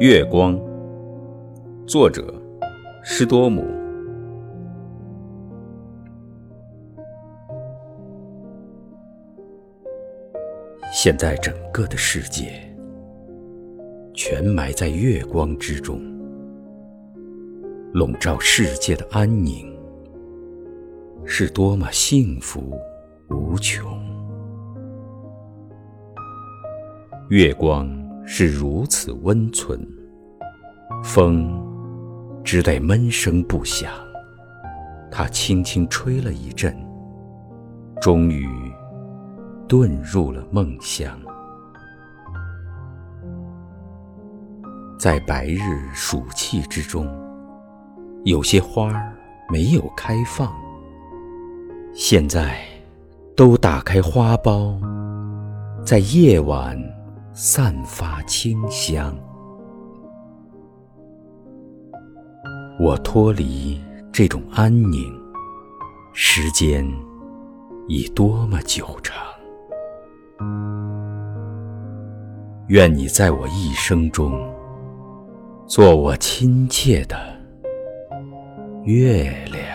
月光，作者施多姆。现在整个的世界全埋在月光之中，笼罩世界的安宁是多么幸福无穷。月光是如此温存，风只得闷声不响，它轻轻吹了一阵，终于遁入了梦乡。在白日暑气之中，有些花儿没有开放，现在都打开花苞，在夜晚散发清香。我脱离这种安宁，时间已多么久长。愿你在我一生中，做我亲切的月亮。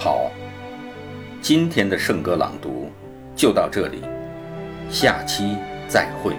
好，今天的圣歌朗读就到这里，下期再会。